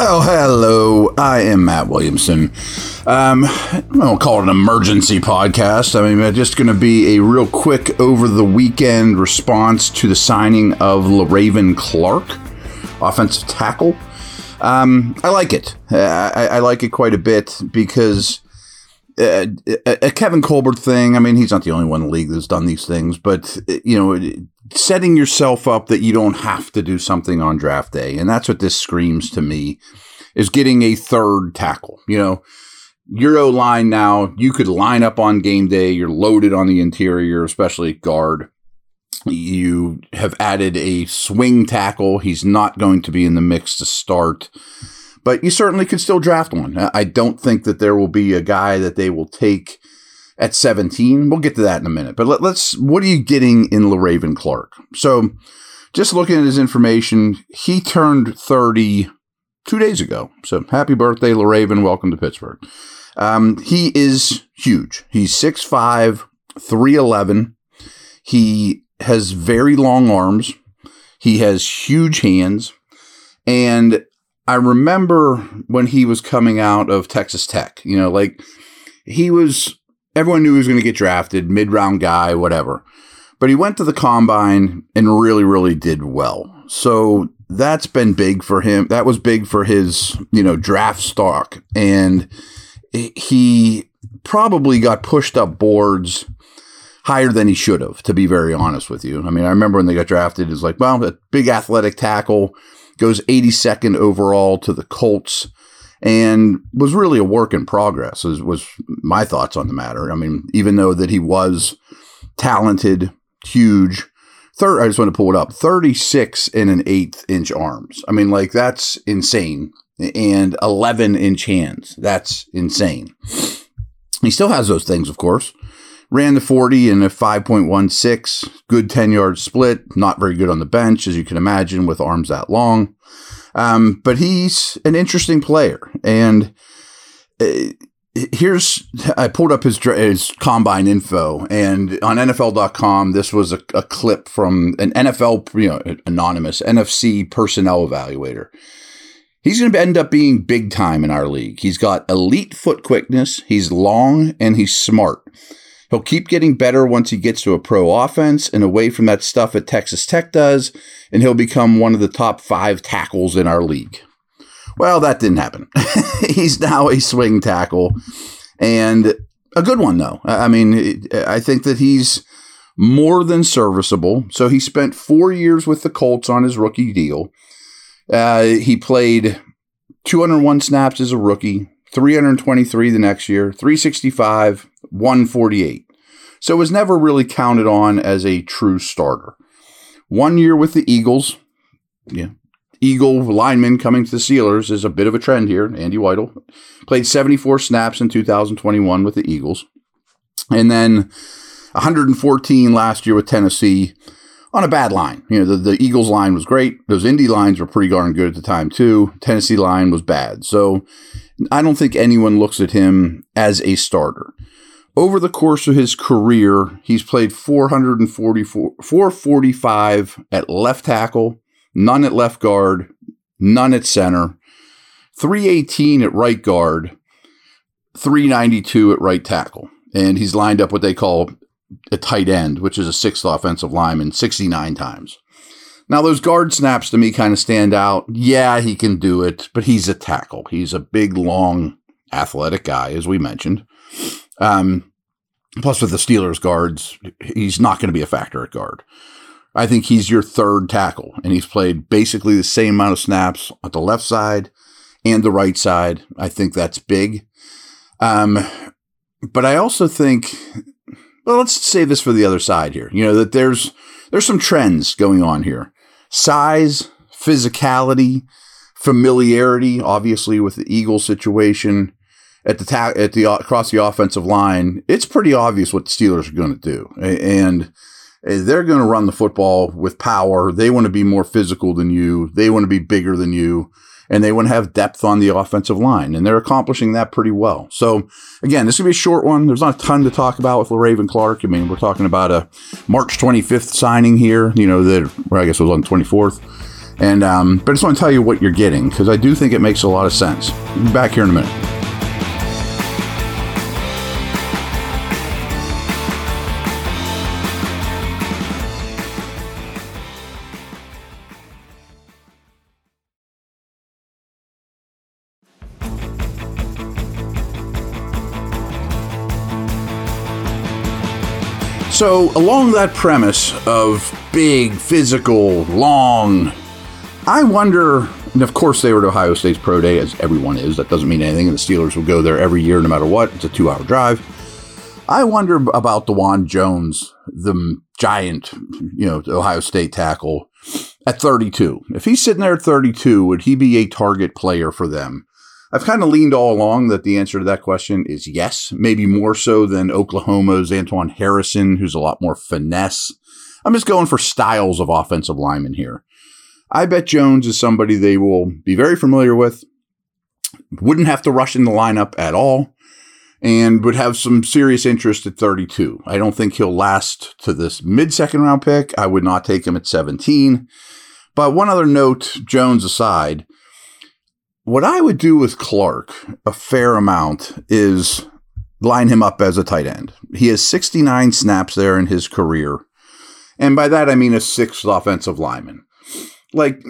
Well, hello. I am Matt Williamson. I don't want to call it an emergency podcast. I mean, it's just going to be a real quick over-the-weekend response to the signing of Le'Raven Clark, offensive tackle. I like it. I like it quite a bit because a Kevin Colbert thing, I mean, he's not the only one in the league that's done these things, but, you know, setting yourself up that you don't have to do something on draft day. And that's what this screams to me, is getting a third tackle. You know, your O-line now, you could line up on game day. You're loaded on the interior, especially guard. You have added a swing tackle. He's not going to be in the mix to start, but you certainly can still draft one. I don't think that there will be a guy that they will take at 17. We'll get to that in a minute. But let's. What are you getting in Le'Raven Clark? So just looking at his information, he turned 30 2 days ago. So happy birthday, Le'Raven. Welcome to Pittsburgh. He is huge. He's 6'5", 311. He has very long arms. He has huge hands. And I remember when he was coming out of Texas Tech, you know, like he was, everyone knew he was going to get drafted, mid-round guy, whatever. But he went to the combine and really, really did well. So that's been big for him. That was big for his, you know, draft stock. And he probably got pushed up boards higher than he should have, to be very honest with you. I mean, I remember when they got drafted, it was like, well, a big athletic tackle, goes 82nd overall to the Colts, and was really a work in progress, was my thoughts on the matter. I mean, even though that he was talented, huge, I just want to pull it up, 36 and an 1/8-inch arms. I mean, like, that's insane. And 11-inch hands. That's insane. He still has those things, of course. Ran the 40 in a 5.16, good 10-yard split, not very good on the bench, as you can imagine, with arms that long. But he's an interesting player. And I pulled up his combine info, and on NFL.com, this was a clip from an NFL, you know, anonymous NFC personnel evaluator. He's going to end up being big time in our league. He's got elite foot quickness, he's long, and he's smart. He'll keep getting better once he gets to a pro offense and away from that stuff that Texas Tech does, and he'll become one of the top 5 tackles in our league. Well, that didn't happen. He's now a swing tackle, and a good one, though. I mean, I think that he's more than serviceable. So he spent 4 years with the Colts on his rookie deal. He played 201 snaps as a rookie, 323 the next year, 365, 148. So was never really counted on as a true starter. 1 year with the Eagles. Yeah. Eagle lineman coming to the Steelers is a bit of a trend here. Andy Weidel played 74 snaps in 2021 with the Eagles. And then 114 last year with Tennessee on a bad line. You know, the Eagles line was great. Those Indy lines were pretty darn good at the time too. Tennessee line was bad. So I don't think anyone looks at him as a starter. Over the course of his career, he's played 445 at left tackle, none at left guard, none at center, 318 at right guard, 392 at right tackle. And he's lined up what they call a tight end, which is a 6th offensive lineman, 69 times. Now, those guard snaps to me kind of stand out. Yeah, he can do it, but he's a tackle. He's a big, long, athletic guy, as we mentioned. Plus, with the Steelers guards, he's not going to be a factor at guard. I think he's your third tackle, and he's played basically the same amount of snaps at the left side and the right side. I think that's big. But I also think, well, let's say this for the other side here, you know, that there's some trends going on here. Size, physicality, familiarity, obviously with the Eagles situation across the offensive line. It's pretty obvious what the Steelers are going to do, and they're going to run the football with power. They want to be more physical than you. They want to be bigger than you, and they want to have depth on the offensive line, and they're accomplishing that pretty well. So, again, this is going to be a short one. There's not a ton to talk about with Le'Raven Clark. I mean, we're talking about a March 25th signing here, you know, that, or I guess it was on the 24th. And but I just want to tell you what you're getting, because I do think it makes a lot of sense. We'll be back here in a minute. So along that premise of big, physical, long, I wonder, and of course they were at Ohio State's Pro Day, as everyone is. That doesn't mean anything, and the Steelers will go there every year no matter what. It's a 2-hour drive. I wonder about DeWan Jones, the giant, Ohio State tackle, at 32. If he's sitting there at 32, would he be a target player for them? I've kind of leaned all along that the answer to that question is yes, maybe more so than Oklahoma's Antoine Harrison, who's a lot more finesse. I'm just going for styles of offensive linemen here. I bet Jones is somebody they will be very familiar with, wouldn't have to rush in the lineup at all, and would have some serious interest at 32. I don't think he'll last to this mid-second round pick. I would not take him at 17. But one other note, Jones aside, what I would do with Clark a fair amount is line him up as a tight end. He has 69 snaps there in his career. And by that, I mean a sixth offensive lineman. Like,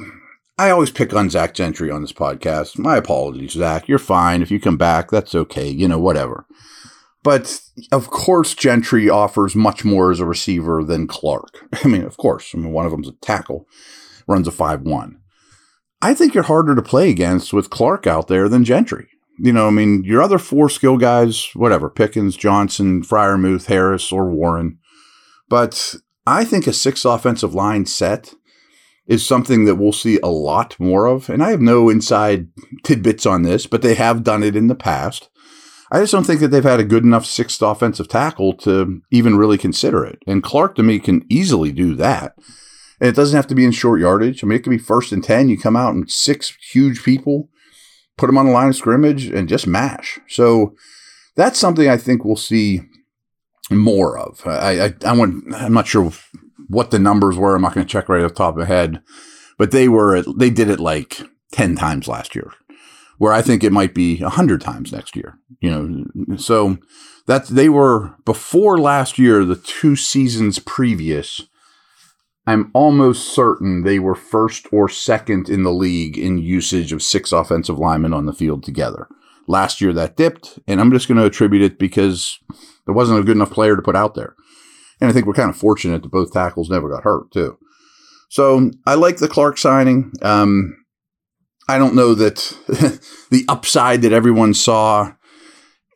I always pick on Zach Gentry on this podcast. My apologies, Zach. You're fine. If you come back, that's okay. Whatever. But, of course, Gentry offers much more as a receiver than Clark. Of course. One of them's a tackle. Runs a 5'1". I think you're harder to play against with Clark out there than Gentry. Your other four skill guys, whatever, Pickens, Johnson, Friar Muth, Harris, or Warren. But I think a six offensive line set is something that we'll see a lot more of. And I have no inside tidbits on this, but they have done it in the past. I just don't think that they've had a good enough sixth offensive tackle to even really consider it. And Clark, to me, can easily do that. And it doesn't have to be in short yardage. It could be 1st and 10. You come out and six huge people, put them on the line of scrimmage, and just mash. So that's something I think we'll see more of. I'm not sure what the numbers were. I'm not going to check right off the top of my head. But they did it like 10 times last year, where I think it might be 100 times next year. So they were, before last year, the two seasons previous, I'm almost certain they were 1st or 2nd in the league in usage of six offensive linemen on the field together. Last year that dipped, and I'm just going to attribute it because there wasn't a good enough player to put out there. And I think we're kind of fortunate that both tackles never got hurt too. So I like the Clark signing. I don't know that the upside that everyone saw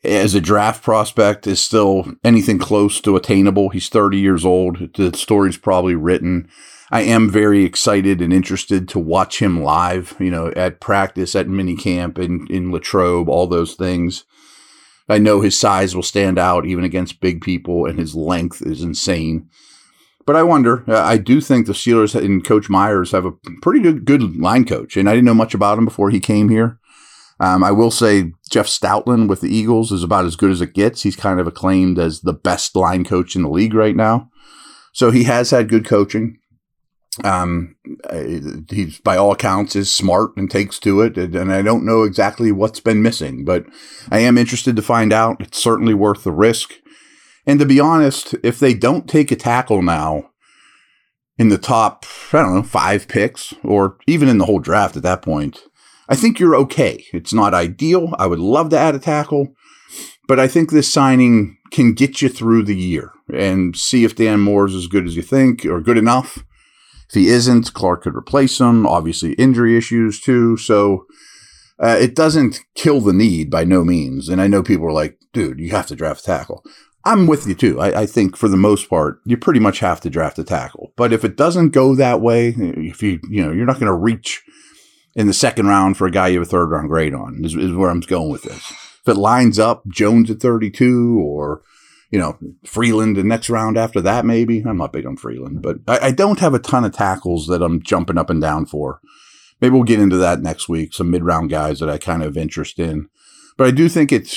as a draft prospect is still anything close to attainable. He's 30 years old. The story's probably written. I am very excited and interested to watch him live, at practice, at minicamp, in Latrobe, all those things. I know his size will stand out even against big people, and his length is insane. But I wonder, I do think the Steelers and Coach Myers have a pretty good line coach, and I didn't know much about him before he came here. I will say Jeff Stoutland with the Eagles is about as good as it gets. He's kind of acclaimed as the best line coach in the league right now. So he has had good coaching. He's, by all accounts, is smart and takes to it. And I don't know exactly what's been missing, but I am interested to find out. It's certainly worth the risk. And to be honest, if they don't take a tackle now in the top, 5 picks, or even in the whole draft at that point, I think you're okay. It's not ideal. I would love to add a tackle, but I think this signing can get you through the year and see if Dan Moore is as good as you think or good enough. If he isn't, Clark could replace him. Obviously, injury issues too. So it doesn't kill the need by no means. And I know people are like, dude, you have to draft a tackle. I'm with you too. I think for the most part, you pretty much have to draft a tackle. But if it doesn't go that way, if you're not going to reach in the 2nd round for a guy you have a 3rd round grade on is where I'm going with this. If it lines up Jones at 32 or, Freeland the next round after that, maybe. I'm not big on Freeland, but I don't have a ton of tackles that I'm jumping up and down for. Maybe we'll get into that next week, some mid-round guys that I kind of interest in. But I do think it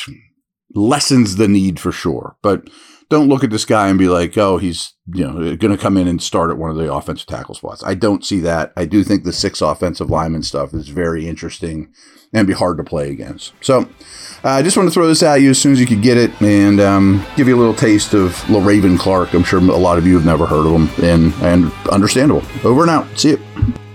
lessens the need for sure. But don't look at this guy and be like, oh, he's, you know, going to come in and start at one of the offensive tackle spots. I don't see that. I do think the 6 offensive lineman stuff is very interesting and be hard to play against. So I just want to throw this at you as soon as you could get it and give you a little taste of Le'Raven Clark. I'm sure a lot of you have never heard of him, and understandable. Over and out. See you.